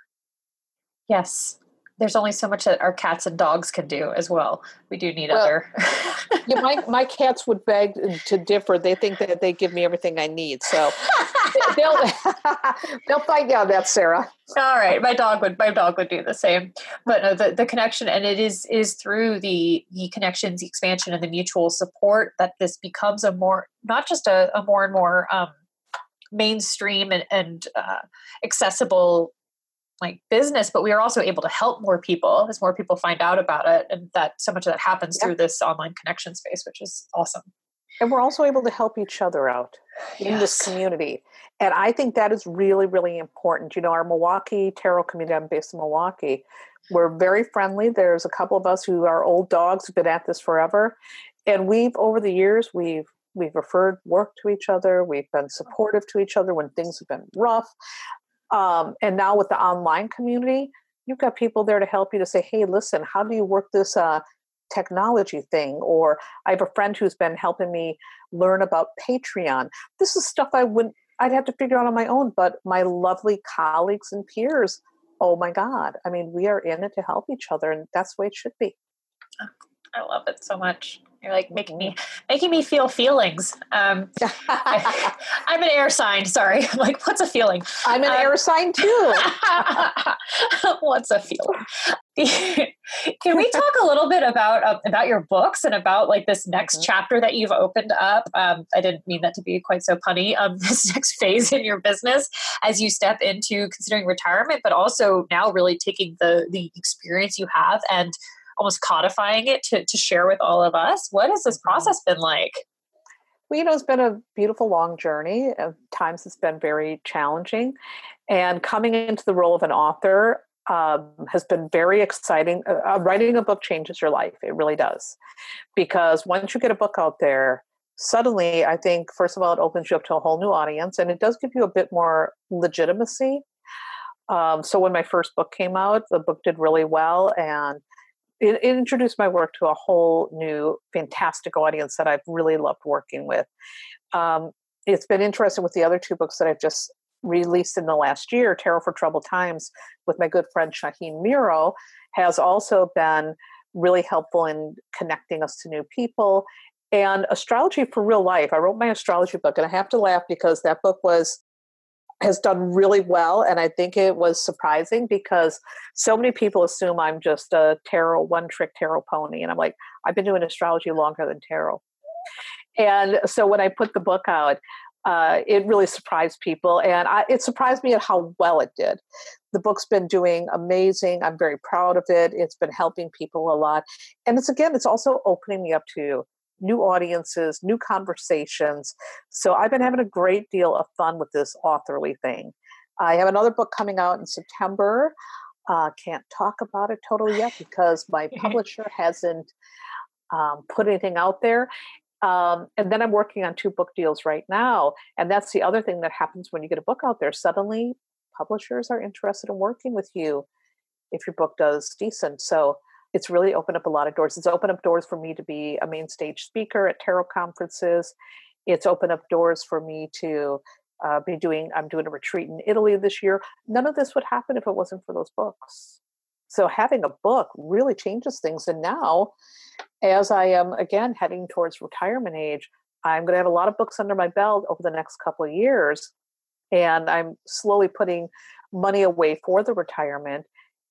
Yes. There's only so much that our cats and dogs can do as well. We do need well, other. yeah, my, my cats would beg to differ. They think that they give me everything I need. So they'll they'll find out that, Sarah. All right. My dog would my dog would do the same. But no, the, the connection, and it is is through the the connections, the expansion, and the mutual support that this becomes a more, not just a, a more and more um, mainstream and, and uh, accessible like business, but we are also able to help more people as more people find out about it. And that so much of that happens yeah. through this online connection space, which is awesome. And we're also able to help each other out yes. in this community. And I think that is really, really important. You know, our Milwaukee tarot community, I'm based in Milwaukee, we're very friendly. There's a couple of us who are old dogs who've been at this forever. And we've, over the years, we've we've referred work to each other. We've been supportive to each other when things have been rough. Um, and now with the online community, you've got people there to help you to say, hey, listen, how do you work this uh, technology thing? Or I have a friend who's been helping me learn about Patreon. This is stuff I wouldn't, I'd have to figure out on my own, but my lovely colleagues and peers, oh my God. I mean, we are in it to help each other, and that's the way it should be. I love it so much. You're like making me, making me feel feelings. Um, I, I'm an air sign. Sorry. I'm like, what's a feeling? I'm an um, air sign too. What's a feeling? Can we talk a little bit about, uh, about your books and about like this next mm-hmm. chapter that you've opened up? Um, I didn't mean that to be quite so punny. Um, this next phase in your business as you step into considering retirement, but also now really taking the, the experience you have and almost codifying it to, to share with all of us. What has this process been like? Well, you know, it's been a beautiful, long journey. At times it's been very challenging. And coming into the role of an author um, has been very exciting. Uh, writing a book changes your life. It really does. Because once you get a book out there, suddenly, I think, first of all, it opens you up to a whole new audience. And it does give you a bit more legitimacy. Um, so when my first book came out, the book did really well. And it introduced my work to a whole new fantastic audience that I've really loved working with. Um, it's been interesting with the other two books that I've just released in the last year. Tarot for Troubled Times with my good friend Shaheen Miro has also been really helpful in connecting us to new people. And Astrology for Real Life, I wrote my astrology book, and I have to laugh because that book was has done really well. And I think it was surprising because so many people assume I'm just a tarot, one trick tarot pony. And I'm like, I've been doing astrology longer than tarot. And so when I put the book out, uh, it really surprised people. And I, it surprised me at how well it did. The book's been doing amazing. I'm very proud of it. It's been helping people a lot. And it's, again, it's also opening me up to new audiences, new conversations. So I've been having a great deal of fun with this authorly thing. I have another book coming out in September. Uh, can't talk about it totally yet because my publisher hasn't um, put anything out there. Um, and then I'm working on two book deals right now. And that's the other thing that happens when you get a book out there. Suddenly, publishers are interested in working with you if your book does decent. So it's really opened up a lot of doors. It's opened up doors for me to be a main stage speaker at tarot conferences. It's opened up doors for me to uh, be doing, I'm doing a retreat in Italy this year. None of this would happen if it wasn't for those books. So having a book really changes things. And now, as I am, again, heading towards retirement age, I'm going to have a lot of books under my belt over the next couple of years. And I'm slowly putting money away for the retirement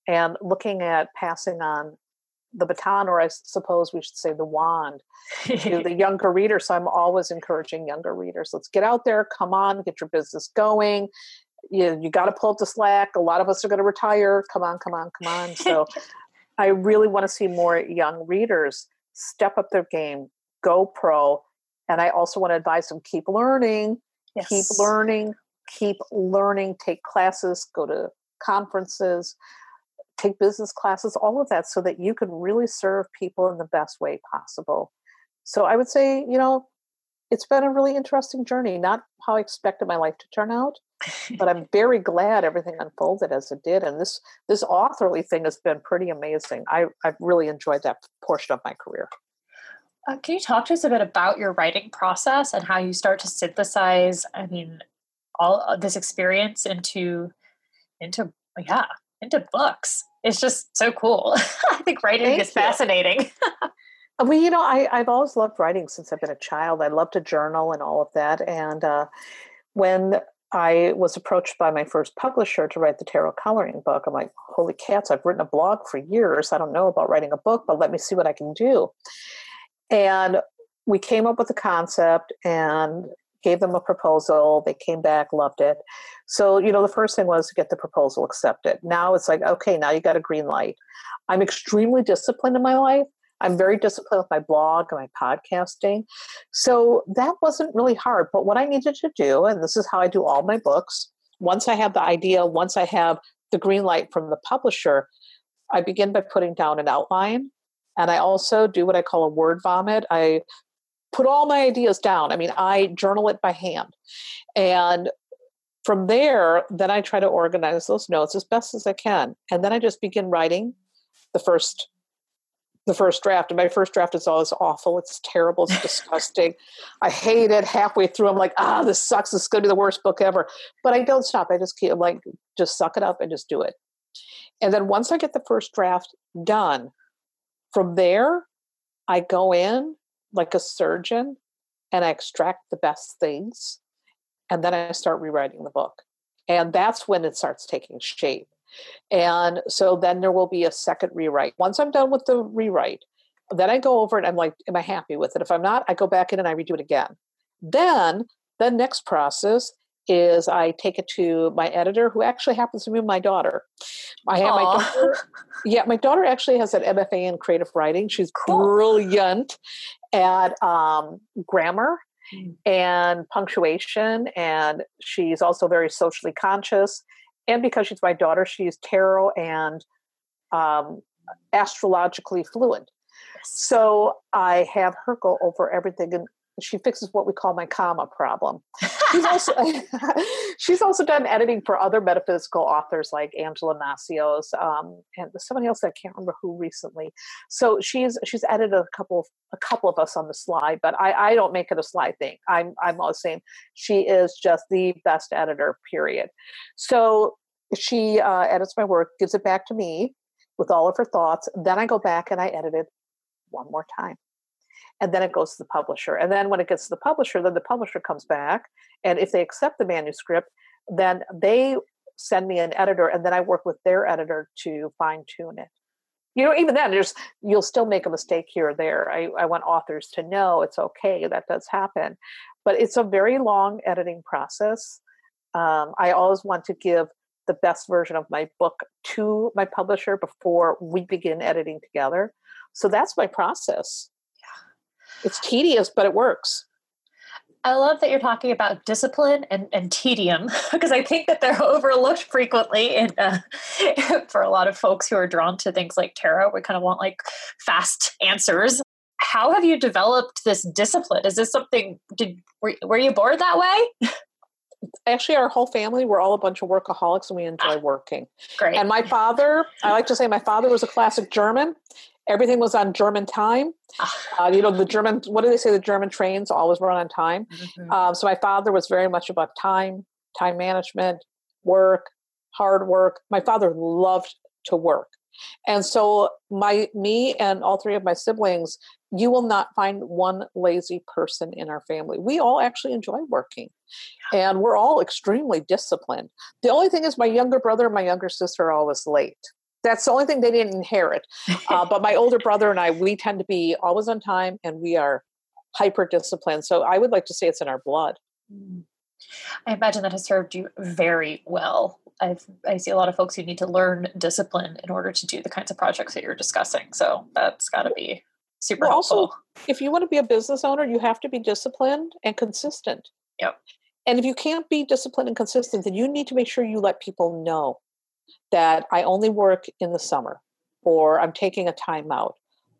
and looking at passing on the baton, or I suppose we should say the wand, to the younger reader. So I'm always encouraging younger readers, let's get out there, come on, get your business going. You, you got to pull up the slack. A lot of us are going to retire. Come on, come on, come on. So I really want to see more young readers step up their game, go pro. And I also want to advise them, keep learning, yes. keep learning, keep learning, take classes, go to conferences, take business classes, all of that, so that you can really serve people in the best way possible. So I would say, you know, it's been a really interesting journey, not how I expected my life to turn out, but I'm very glad everything unfolded as it did. And this, this authorly thing has been pretty amazing. I, I've really enjoyed that portion of my career. Uh, can you talk to us a bit about your writing process and how you start to synthesize, I mean, all of this experience into, into, yeah, into books? It's just so cool. I think writing Thank is you. fascinating. Well, you know, I, I've always loved writing since I've been a child. I love to journal and all of that. And uh, when I was approached by my first publisher to write the tarot coloring book, I'm like, holy cats, I've written a blog for years. I don't know about writing a book, but let me see what I can do. And we came up with a concept and gave them a proposal. They came back, loved it. So, you know, the first thing was to get the proposal accepted. Now it's like, okay, now you got a green light. I'm extremely disciplined in my life. I'm very disciplined with my blog and my podcasting. So that wasn't really hard. But what I needed to do, and this is how I do all my books, once I have the idea, once I have the green light from the publisher, I begin by putting down an outline. And I also do what I call a word vomit. I put all my ideas down. I mean, I journal it by hand. And from there, then I try to organize those notes as best as I can. And then I just begin writing the first the first draft. And my first draft is always awful. It's terrible. It's disgusting. I hate it. Halfway through, I'm like, ah, this sucks. This is going to be the worst book ever. But I don't stop. I just keep I'm like, just suck it up and just do it. And then once I get the first draft done, from there, I go in like a surgeon and I extract the best things. And then I start rewriting the book. And that's when it starts taking shape. And so then there will be a second rewrite. Once I'm done with the rewrite, then I go over and I'm like, am I happy with it? If I'm not, I go back in and I redo it again. Then the next process is I take it to my editor, who actually happens to be my daughter. I have Aww. my daughter. Yeah, my daughter actually has an M F A in creative writing. She's cool. brilliant at um, grammar and punctuation. And she's also very socially conscious. And because she's my daughter, she's tarot and um, astrologically fluent. So I have her go over everything, and she fixes what we call my comma problem. She's also she's also done editing for other metaphysical authors like Angela Nacios um, and somebody else I can't remember who recently. So she's she's edited a couple of, a couple of us on the slide, but I, I don't make it a slide thing. I'm I'm always saying she is just the best editor, period. So she uh, edits my work, gives it back to me with all of her thoughts. Then I go back and I edit it one more time. And then it goes to the publisher. And then when it gets to the publisher, then the publisher comes back. And if they accept the manuscript, then they send me an editor. And then I work with their editor to fine tune it. You know, even then, there's you'll still make a mistake here or there. I, I want authors to know it's okay. That does happen. But it's a very long editing process. Um, I always want to give the best version of my book to my publisher before we begin editing together. So that's my process. It's tedious, but it works. I love that you're talking about discipline and, and tedium, because I think that they're overlooked frequently in, uh, for a lot of folks who are drawn to things like tarot. We kind of want like fast answers. How have you developed this discipline? Is this something, did were, were you born that way? Actually, our whole family, we're all a bunch of workaholics and we enjoy ah, working. Great. And my father, I like to say my father was a classic German. Everything was on German time. Uh, you know, the German, what do they say? The German trains always run on time. Mm-hmm. Um, so my father was very much about time, time management, work, hard work. My father loved to work. And so my, me and all three of my siblings, you will not find one lazy person in our family. We all actually enjoy working, and we're all extremely disciplined. The only thing is my younger brother and my younger sister are always late. That's the only thing they didn't inherit. Uh, but my older brother and I, we tend to be always on time, and we are hyper disciplined. So I would like to say it's in our blood. I imagine that has served you very well. I've, I see a lot of folks who need to learn discipline in order to do the kinds of projects that you're discussing. So that's got to be super well, helpful. Also, if you want to be a business owner, you have to be disciplined and consistent. Yep. And if you can't be disciplined and consistent, then you need to make sure you let people know that I only work in the summer, or I'm taking a time out,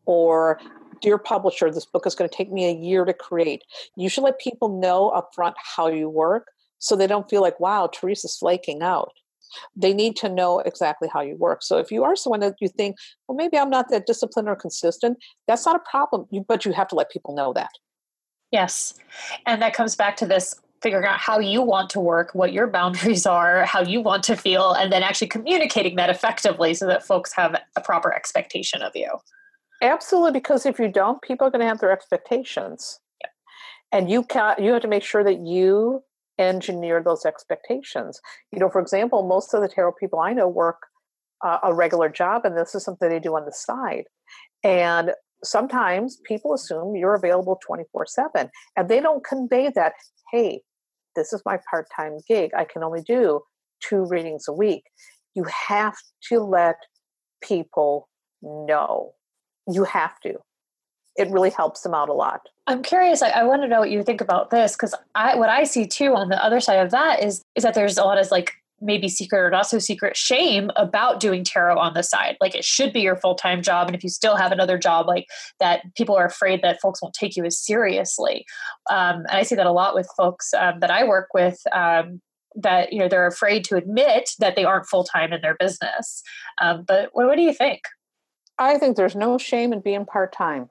or dear publisher, this book is going to take me a year to create. You should let people know upfront how you work, so they don't feel like, wow, Teresa's flaking out. They need to know exactly how you work. So if you are someone that you think, well, maybe I'm not that disciplined or consistent, that's not a problem, but you have to let people know that. Yes. And that comes back to this figuring out how you want to work, what your boundaries are, how you want to feel, and then actually communicating that effectively so that folks have a proper expectation of you. Absolutely, because if you don't, people are going to have their expectations. Yeah. And you can't, you have to make sure that you engineer those expectations. You know, for example, most of the tarot people I know work uh, a regular job, and this is something they do on the side. And sometimes people assume you're available twenty-four seven, and they don't convey that, hey, this is my part-time gig. I can only do two readings a week. You have to let people know. You have to. It really helps them out a lot. I'm curious. I, I want to know what you think about this, because I, what I see too on the other side of that is, is that there's a lot of like maybe secret or not so secret shame about doing tarot on the side. Like it should be your full-time job. And if you still have another job, like that, people are afraid that folks won't take you as seriously. Um, and I see that a lot with folks um, that I work with, um, that, you know, they're afraid to admit that they aren't full-time in their business. Um, but what, what do you think? I think there's no shame in being part-time.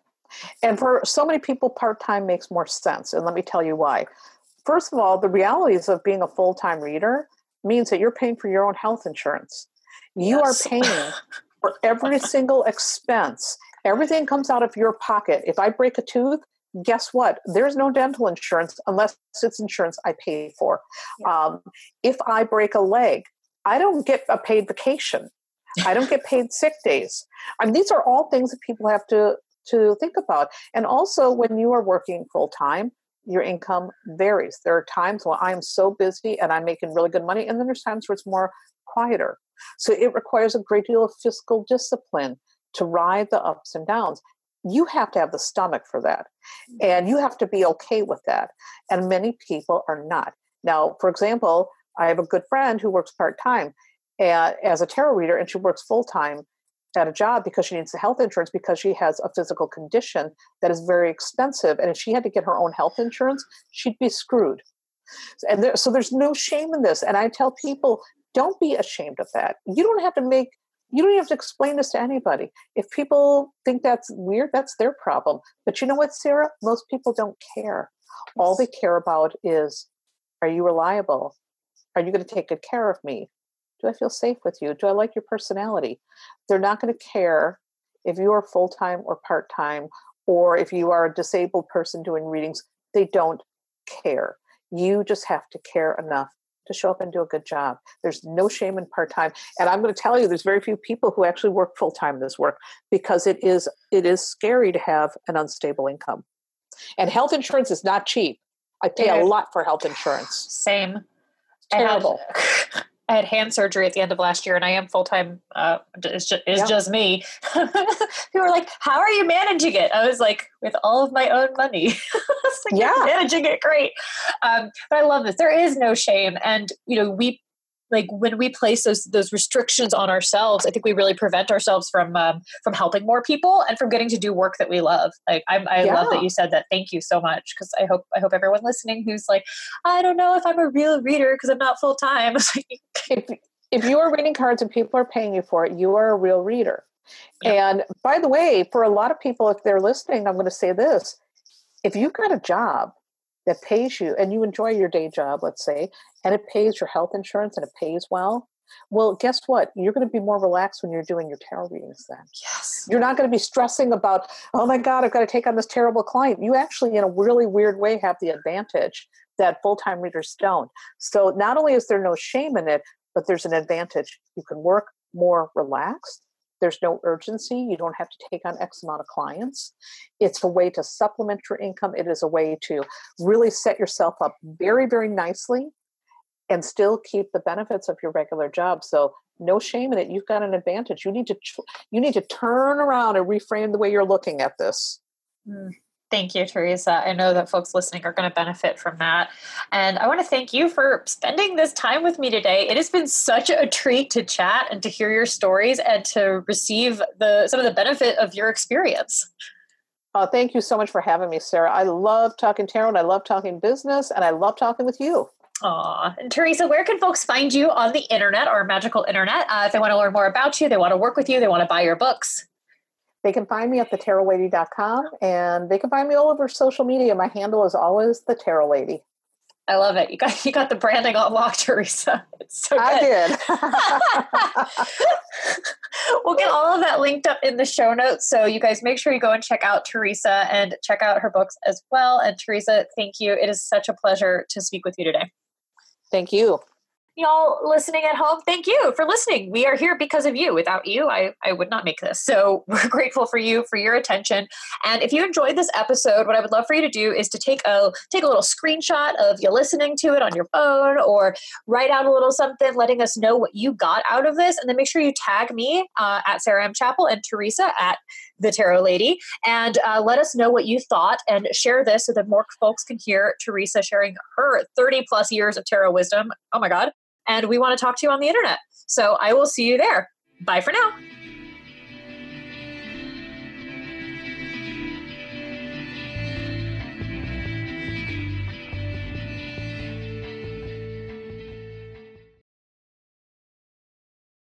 And for so many people, part-time makes more sense. And let me tell you why. First of all, the realities of being a full-time reader means that you're paying for your own health insurance. You yes. are paying for every single expense. Everything comes out of your pocket. If I break a tooth, guess what? There's no dental insurance unless it's insurance I pay for. Yeah. Um, if I break a leg, I don't get a paid vacation. I don't get paid sick days. I mean, these are all things that people have to to think about. And also, when you are working full time, your income varies. There are times when I'm so busy and I'm making really good money, and then there's times where it's more quieter. So it requires a great deal of fiscal discipline to ride the ups and downs. You have to have the stomach for that, and you have to be okay with that. And many people are not. Now, for example, I have a good friend who works part time as a tarot reader, and she works full time at a job because she needs the health insurance because she has a physical condition that is very expensive. And if she had to get her own health insurance, she'd be screwed. And there, so there's no shame in this. And I tell people, don't be ashamed of that. You don't have to make, you don't have to explain this to anybody. If people think that's weird, that's their problem. But you know what, Sarah? Most people don't care. All they care about is, are you reliable? Are you going to take good care of me? Do I feel safe with you? Do I like your personality? They're not going to care if you are full-time or part-time, or if you are a disabled person doing readings. They don't care. You just have to care enough to show up and do a good job. There's no shame in part-time. And I'm going to tell you, there's very few people who actually work full-time in this work, because it is it is scary to have an unstable income. And health insurance is not cheap. I pay yeah. a lot for health insurance. Same. Terrible. I had hand surgery at the end of last year, and I am full-time. Uh, it's just, it's yep. just me. People were like, how are you managing it? I was like, with all of my own money. It's like, yeah. managing it great. Um, but I love this. There is no shame. And, you know, we, like when we place those those restrictions on ourselves, I think we really prevent ourselves from um, from helping more people and from getting to do work that we love. Like I'm, I yeah. love that you said that. Thank you so much, because I hope I hope everyone listening who's like, I don't know if I'm a real reader because I'm not full time. if if you are reading cards and people are paying you for it, you are a real reader. Yeah. And by the way, for a lot of people, if they're listening, I'm going to say this: if you've got a job that pays you and you enjoy your day job, let's say, and it pays your health insurance and it pays well, Well, guess what? You're going to be more relaxed when you're doing your tarot readings then. Yes. You're not going to be stressing about, oh my God, I've got to take on this terrible client. You actually, in a really weird way, have the advantage that full-time readers don't. So not only is there no shame in it, but there's an advantage. You can work more relaxed. There's no urgency. You don't have to take on X amount of clients. It's a way to supplement your income. It is a way to really set yourself up very, very nicely and still keep the benefits of your regular job. So no shame in it. You've got an advantage. You need to you need to turn around and reframe the way you're looking at this. Mm. Thank you, Theresa. I know that folks listening are going to benefit from that. And I want to thank you for spending this time with me today. It has been such a treat to chat and to hear your stories and to receive the some of the benefit of your experience. Uh, thank you so much for having me, Sarah. I love talking tarot and I love talking business and I love talking with you. Aw. And Theresa, where can folks find you on the internet or magical internet? Uh, if they want to learn more about you, they want to work with you, they want to buy your books. They can find me at the tarot lady dot com and they can find me all over social media. My handle is always The Tarot Lady. I love it. You got you got the branding on lock, Theresa. It's so good. I did. We'll get all of that linked up in the show notes. So you guys make sure you go and check out Theresa and check out her books as well. And Theresa, thank you. It is such a pleasure to speak with you today. Thank you. Y'all listening at home, thank you for listening. We are here because of you. Without you, I, I would not make this. So we're grateful for you, for your attention. And if you enjoyed this episode, what I would love for you to do is to take a take a little screenshot of you listening to it on your phone or write out a little something letting us know what you got out of this. And then make sure you tag me uh, at Sarah M. Chapel and Theresa at The Tarot Lady. And uh, let us know what you thought and share this so that more folks can hear Theresa sharing her thirty plus years of tarot wisdom. Oh my God. And we want to talk to you on the internet. So I will see you there. Bye for now.